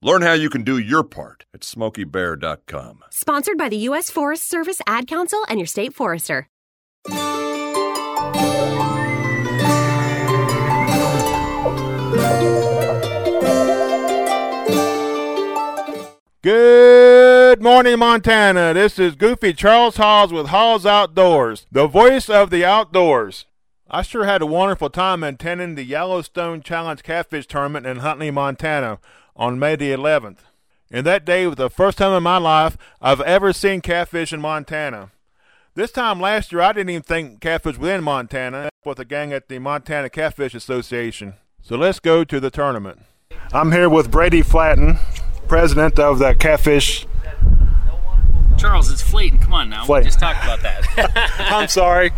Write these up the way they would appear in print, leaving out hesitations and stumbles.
Learn how you can do your part at SmokeyBear.com. Sponsored by the U.S. Forest Service, Ad Council, and your state forester. Good morning, Montana. This is Goofy Charles Haas with Haas Outdoors, the voice of the outdoors. I sure had a wonderful time attending the Yellowstone Challenge Catfish Tournament in Huntley, Montana on May the 11th. And that day was the first time in my life I've ever seen catfish in Montana. This time last year, I didn't even think catfish was in Montana with a gang at the Montana Catfish Association. So let's go to the tournament. I'm here with Brady Flaten, president of the Catfish. Charles, it's Flaten. Come on now. Flaten. We just talked about that. I'm sorry.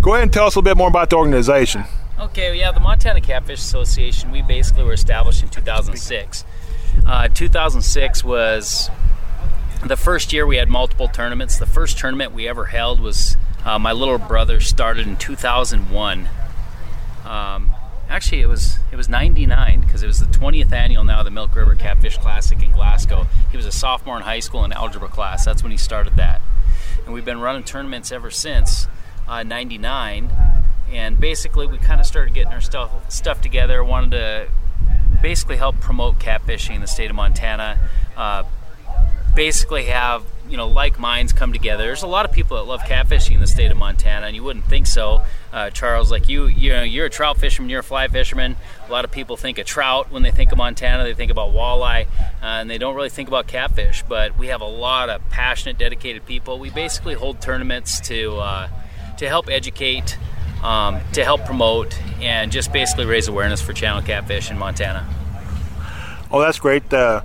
Go ahead and tell us a little bit more about the organization. Okay, yeah, the Montana Catfish Association, we basically were established in 2006. 2006 was the first year we had multiple tournaments. The first tournament we ever held was my little brother started in 2001. Actually, it was 99 because it was the 20th annual now of the Milk River Catfish Classic in Glasgow. He was a sophomore in high school in algebra class. That's when he started that. And we've been running tournaments ever since 99. And basically, we kind of started getting our stuff together, wanted to basically help promote catfishing in the state of Montana, basically have, like minds come together. There's a lot of people that love catfishing in the state of Montana, and you wouldn't think so, Charles. Like you're a trout fisherman, you're a fly fisherman. A lot of people think of trout when they think of Montana. They think about walleye, and they don't really think about catfish. But we have a lot of passionate, dedicated people. We basically hold tournaments to help educate, to help promote, and just basically raise awareness for channel catfish in Montana. Oh, that's great. How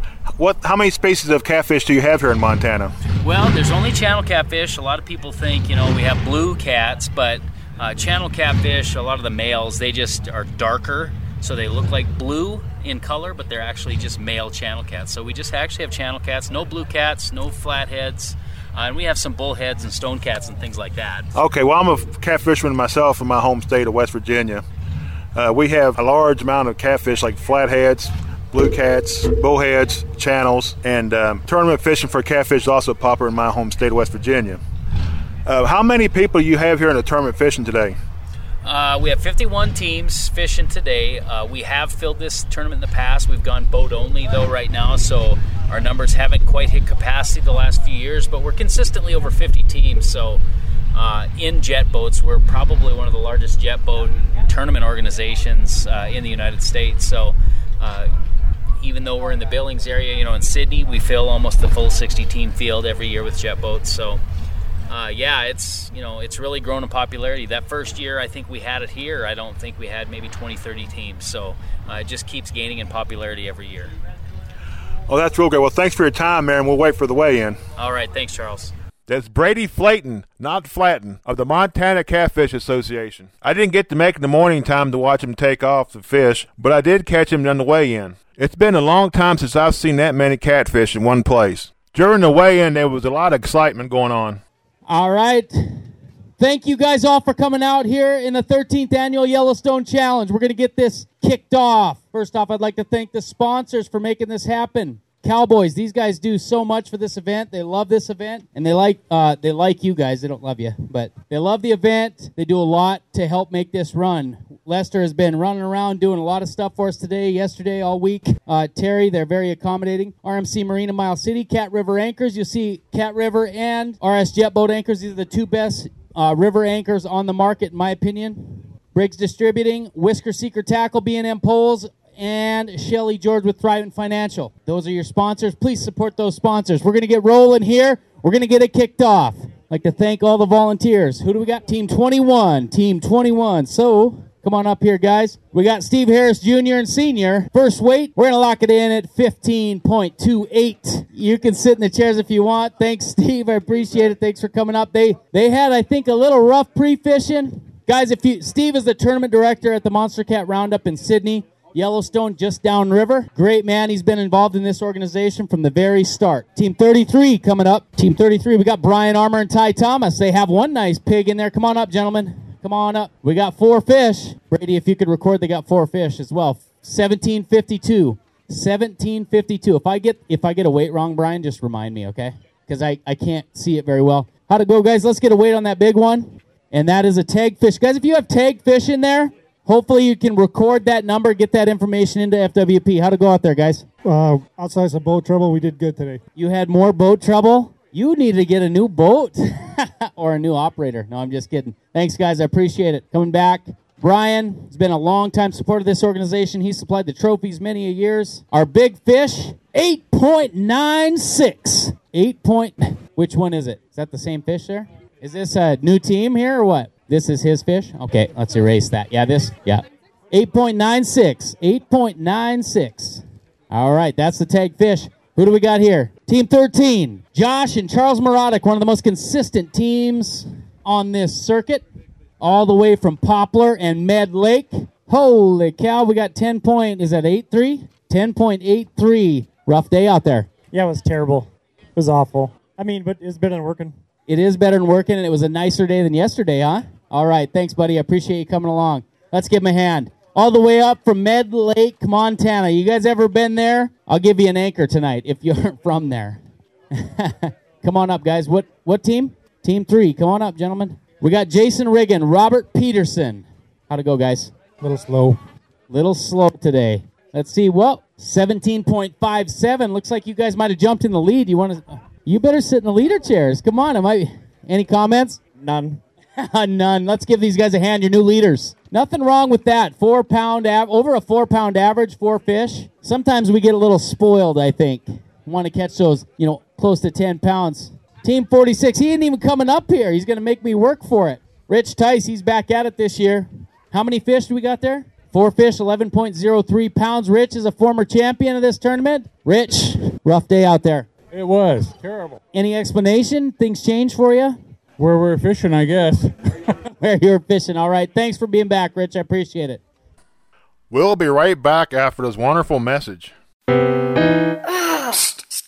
many species of catfish do you have here in Montana? Well, there's only channel catfish. A lot of people think, we have blue cats, but channel catfish, a lot of the males, they just are darker, so they look like blue in color, but they're actually just male channel cats. So we just actually have channel cats, no blue cats, no flatheads. And we have some bullheads and stone cats and things like that. Okay, well, I'm a catfisherman myself in my home state of West Virginia. We have a large amount of catfish like flatheads, blue cats, bullheads, channels, and tournament fishing for catfish is also popular in my home state of West Virginia. How many people do you have here in the tournament fishing today? We have 51 teams fishing today. We have filled this tournament in the past. We've gone boat only, though, right now, so our numbers haven't quite hit capacity the last few years, but we're consistently over 50 teams. So in jet boats, we're probably one of the largest jet boat tournament organizations in the United States. So even though we're in the Billings area, in Sydney, we fill almost the full 60-team field every year with jet boats. So. It's really grown in popularity. That first year, I think we had it here. I don't think we had maybe 20, 30 teams. So it just keeps gaining in popularity every year. Oh, that's real good. Well, thanks for your time, man. We'll wait for the weigh-in. All right. Thanks, Charles. That's Brady Flaten, not Flatten, of the Montana Catfish Association. I didn't get to make the morning time to watch him take off the fish, but I did catch him on the weigh-in. It's been a long time since I've seen that many catfish in one place. During the weigh-in, there was a lot of excitement going on. All right. Thank you guys all for coming out here in the 13th Annual Yellowstone Challenge. We're going to get this kicked off. First off, I'd like to thank the sponsors for making this happen. Cowboys, these guys do so much for this event. They love this event, and they like you guys. They don't love you, but they love the event. They do a lot to help make this run. Lester has been running around doing a lot of stuff for us today, yesterday, all week. Terry, they're very accommodating. RMC Marina, Miles City, Cat River Anchors. You see Cat River and RS Jet Boat Anchors. These are the two best river anchors on the market, in my opinion. Briggs Distributing, Whisker Seeker Tackle, B&M Polls, and Shelly George with Thriving Financial. Those are your sponsors. Please support those sponsors. We're going to get rolling here. We're going to get it kicked off. I'd like to thank all the volunteers. Who do we got? Team 21. So Come on up here, guys. We got Steve Harris Jr. and Sr. First weight, we're going to lock it in at 15.28. You can sit in the chairs if you want. Thanks, Steve. I appreciate it. Thanks for coming up. They had, I think, a little rough pre-fishing. Guys, Steve is the tournament director at the Monster Cat Roundup in Sydney, Yellowstone, just downriver. Great man. He's been involved in this organization from the very start. Team 33 coming up. Team 33, we got Brian Armour and Ty Thomas. They have one nice pig in there. Come on up, gentlemen. Come on up. We got four fish. Brady, if you could record, they got four fish as well. 1752. 1752. If I get a weight wrong, Brian, just remind me, okay? Because I can't see it very well. How'd it go, guys? Let's get a weight on that big one. And that is a tag fish. Guys, if you have tag fish in there, hopefully you can record that number, get that information into FWP. How to go out there, guys? Outside some boat trouble, we did good today. You had more boat trouble? You need to get a new boat or a new operator. No, I'm just kidding. Thanks, guys. I appreciate it. Coming back, Brian has been a long-time supporter of this organization. He supplied the trophies many a years. Our big fish, 8.96. Which one is it? Is that the same fish there? Is this a new team here or what? This is his fish? Okay, let's erase that. Yeah, this, yeah. 8.96, 8.96. All right, that's the tag fish. Who do we got here? Team 13, Josh and Charles Morodic, one of the most consistent teams on this circuit, all the way from Poplar and Med Lake. Holy cow, we got 10 point, is that 8.3? 10.83. Rough day out there. Yeah, it was terrible. It was awful. I mean, but it's better than working. It is better than working, and it was a nicer day than yesterday, huh? All right, thanks, buddy. I appreciate you coming along. Let's give him a hand. All the way up from Med Lake, Montana. You guys ever been there? I'll give you an anchor tonight if you aren't from there. Come on up, guys. What team? Team 3. Come on up, gentlemen. We got Jason Riggin, Robert Peterson. How'd it go, guys? Little slow today. Let's see. Well, 17.57. Looks like you guys might have jumped in the lead. You want to... You better sit in the leader chairs. Come on. Any comments? None. None. Let's give these guys a hand, your new leaders. Nothing wrong with that. Over a 4-pound average, 4 fish. Sometimes we get a little spoiled, I think. Want to catch those, close to 10 pounds. Team 46, he isn't even coming up here. He's going to make me work for it. Rich Tice, he's back at it this year. How many fish do we got there? 4 fish, 11.03 pounds. Rich is a former champion of this tournament. Rich, rough day out there. It was terrible. Any explanation? Things change for you? Where we're fishing, I guess. Where you're fishing. All right. Thanks for being back, Rich. I appreciate it. We'll be right back after this wonderful message.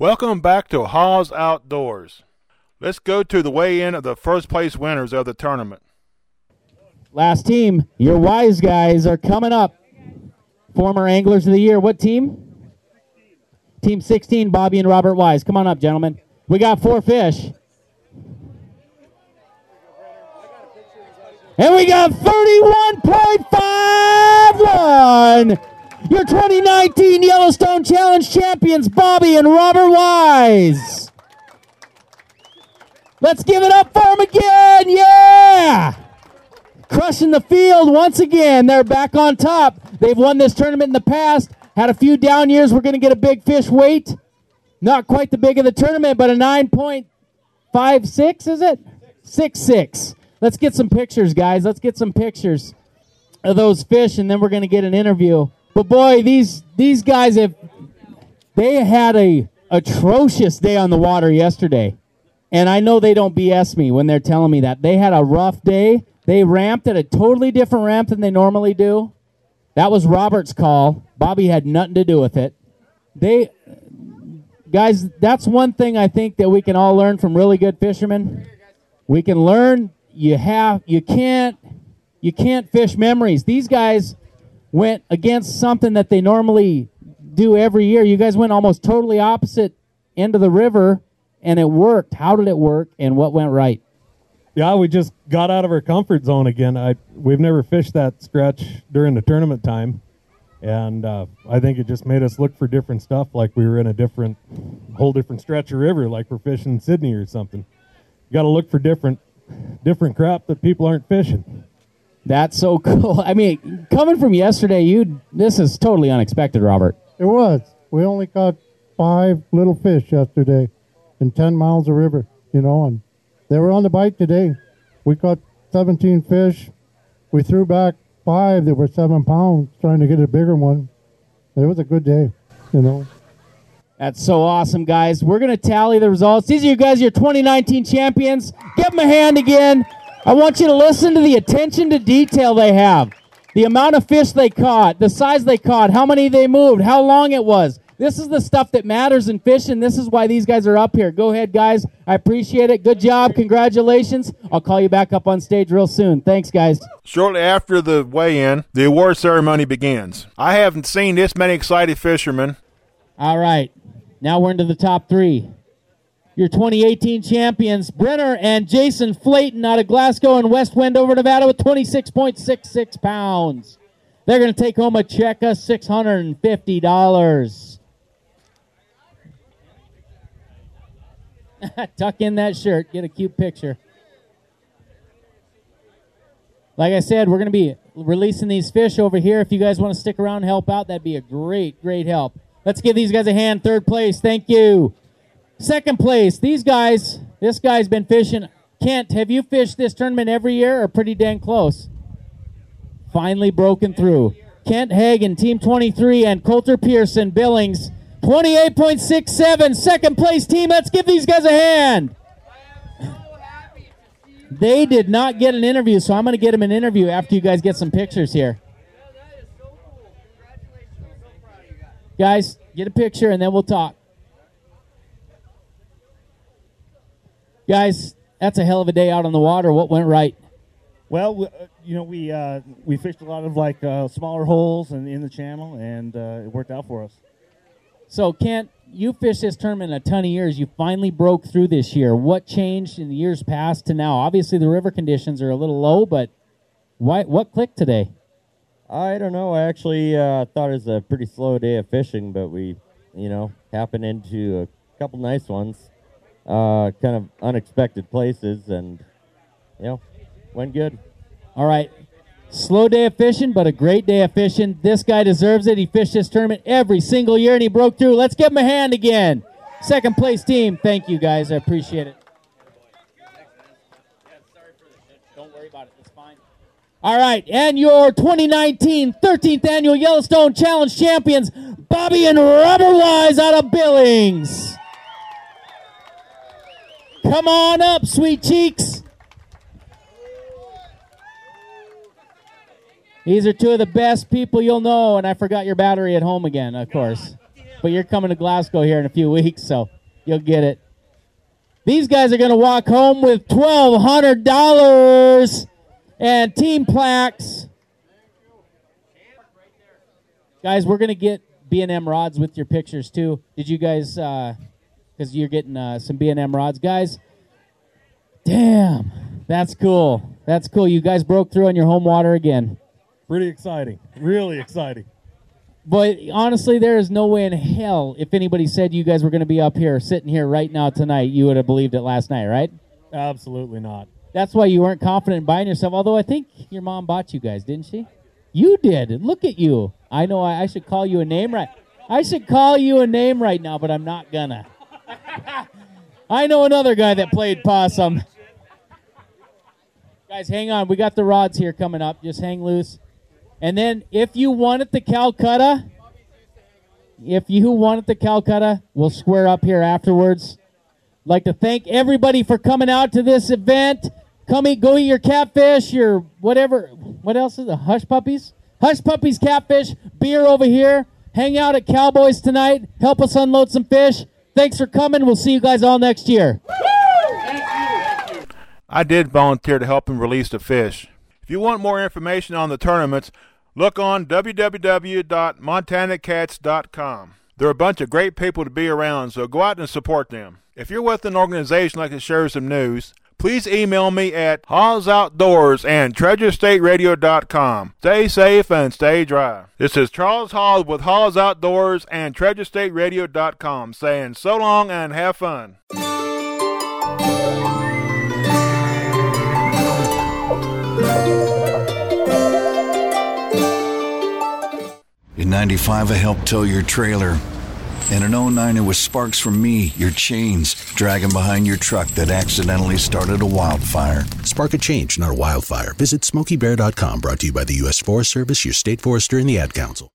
Welcome back to Haas Outdoors. Let's go to the weigh-in of the first place winners of the tournament. Last team, your wise guys are coming up. Former Anglers of the Year. What team? Team 16, Bobby and Robert Wise. Come on up, gentlemen. We got 4 fish. And we got 31.51! Your 2019 Yellowstone Challenge champions, Bobby and Robert Wise. Let's give it up for them again. Yeah! Crushing the field once again. They're back on top. They've won this tournament in the past. Had a few down years. We're going to get a big fish weight. Not quite the big of the tournament, but a 9.56, is it? 6.6. Let's get some pictures, guys. Let's get some pictures of those fish, and then we're going to get an interview. But boy, these guys they had a atrocious day on the water yesterday. And I know they don't BS me when they're telling me that. They had a rough day. They ramped at a totally different ramp than they normally do. That was Robert's call. Bobby had nothing to do with it. Guys, that's one thing I think that we can all learn from really good fishermen. We can learn you can't fish memories. These guys went against something that they normally do every year. You guys went almost totally opposite end of the river, and it worked. How did it work, and what went right? Yeah, we just got out of our comfort zone again. We've never fished that stretch during the tournament time, and I think it just made us look for different stuff, like we were in a whole different stretch of river, like we're fishing Sydney or something. You got to look for different crap that people aren't fishing. That's so cool. I mean, coming from yesterday, this is totally unexpected, Robert. It was. We only caught 5 little fish yesterday in 10 miles of river, you know, and they were on the bite today. We caught 17 fish. We threw back 5 that were 7 pounds, trying to get a bigger one. It was a good day, you know. That's so awesome, guys. We're going to tally the results. These are you guys, your 2019 champions. Give them a hand again. I want you to listen to the attention to detail they have. The amount of fish they caught, the size they caught, how many they moved, how long it was. This is the stuff that matters in fishing. This is why these guys are up here. Go ahead, guys. I appreciate it. Good job. Congratulations. I'll call you back up on stage real soon. Thanks, guys. Shortly after the weigh-in, the award ceremony begins. I haven't seen this many excited fishermen. All right. Now we're into the top 3. Your 2018 champions, Brenner and Jason Flaten out of Glasgow and West Wendover, Nevada with 26.66 pounds. They're going to take home a check of $650. Tuck in that shirt. Get a cute picture. Like I said, we're going to be releasing these fish over here. If you guys want to stick around and help out, that'd be a great, great help. Let's give these guys a hand. Third place, thank you. Second place, these guys, this guy's been fishing. Kent, have you fished this tournament every year or pretty dang close? Finally broken through. Kent Hagen, Team 23, and Coulter Pearson, Billings, 28.67, second place team. Let's give these guys a hand. I am so happy to see you. They did not get an interview, so I'm going to get them an interview after you guys get some pictures here. Guys, get a picture, and then we'll talk. Guys, that's a hell of a day out on the water. What went right? Well, you know, we fished a lot of, like, smaller holes and in the channel, and it worked out for us. So, Kent, you fished this tournament a ton of years. You finally broke through this year. What changed in the years past to now? Obviously, the river conditions are a little low, but what clicked today? I don't know. I actually thought it was a pretty slow day of fishing, but we, you know, happened into a couple nice ones, kind of unexpected places, and, you know, went good. All right. Slow day of fishing, but a great day of fishing. This guy deserves it. He fished this tournament every single year, and he broke through. Let's give him a hand again. Second place team. Thank you, guys. I appreciate it. Don't worry about it. It's fine. All right, and your 2019 13th Annual Yellowstone Challenge champions, Bobby and Robert Wise out of Billings. Come on up, sweet cheeks. These are two of the best people you'll know, and I forgot your battery at home again, of course. But you're coming to Glasgow here in a few weeks, so you'll get it. These guys are going to walk home with $1,200. And team plaques. Guys, we're going to get B&M rods with your pictures, too. Did you guys, because you're getting some B&M rods. Guys, damn, that's cool. That's cool. You guys broke through on your home water again. Pretty exciting. Really exciting. But honestly, there is no way in hell if anybody said you guys were going to be up here, sitting here right now tonight, you would have believed it last night, right? Absolutely not. That's why you weren't confident in buying yourself, although I think your mom bought you guys, didn't she? You did. Look at you. I know I should call you a name right. I should call you a name right now, but I'm not going to. I know another guy that played possum. Guys, hang on. We got the rods here coming up. Just hang loose. And then if you want it to Calcutta, we'll square up here afterwards. I'd like to thank everybody for coming out to this event. Come eat, go eat your catfish, your whatever. What else is it? Hush Puppies? Hush Puppies, catfish, beer over here. Hang out at Cowboys tonight. Help us unload some fish. Thanks for coming. We'll see you guys all next year. Thank you. I did volunteer to help him release the fish. If you want more information on the tournaments, look on www.montanacats.com. They're a bunch of great people to be around, so go out and support them. If you're with an organization like the Sheriffs of News, please email me at HaasOutdoors@TreasureStateRadio.com. Stay safe and stay dry. This is Charles Haas with Haas Outdoors and TreasureStateRadio.com saying so long and have fun. In 95, I helped tow your trailer. And in 09, it was sparks from me, your chains, dragging behind your truck that accidentally started a wildfire. Spark a change, not a wildfire. Visit SmokeyBear.com, brought to you by the U.S. Forest Service, your state forester, and the Ad Council.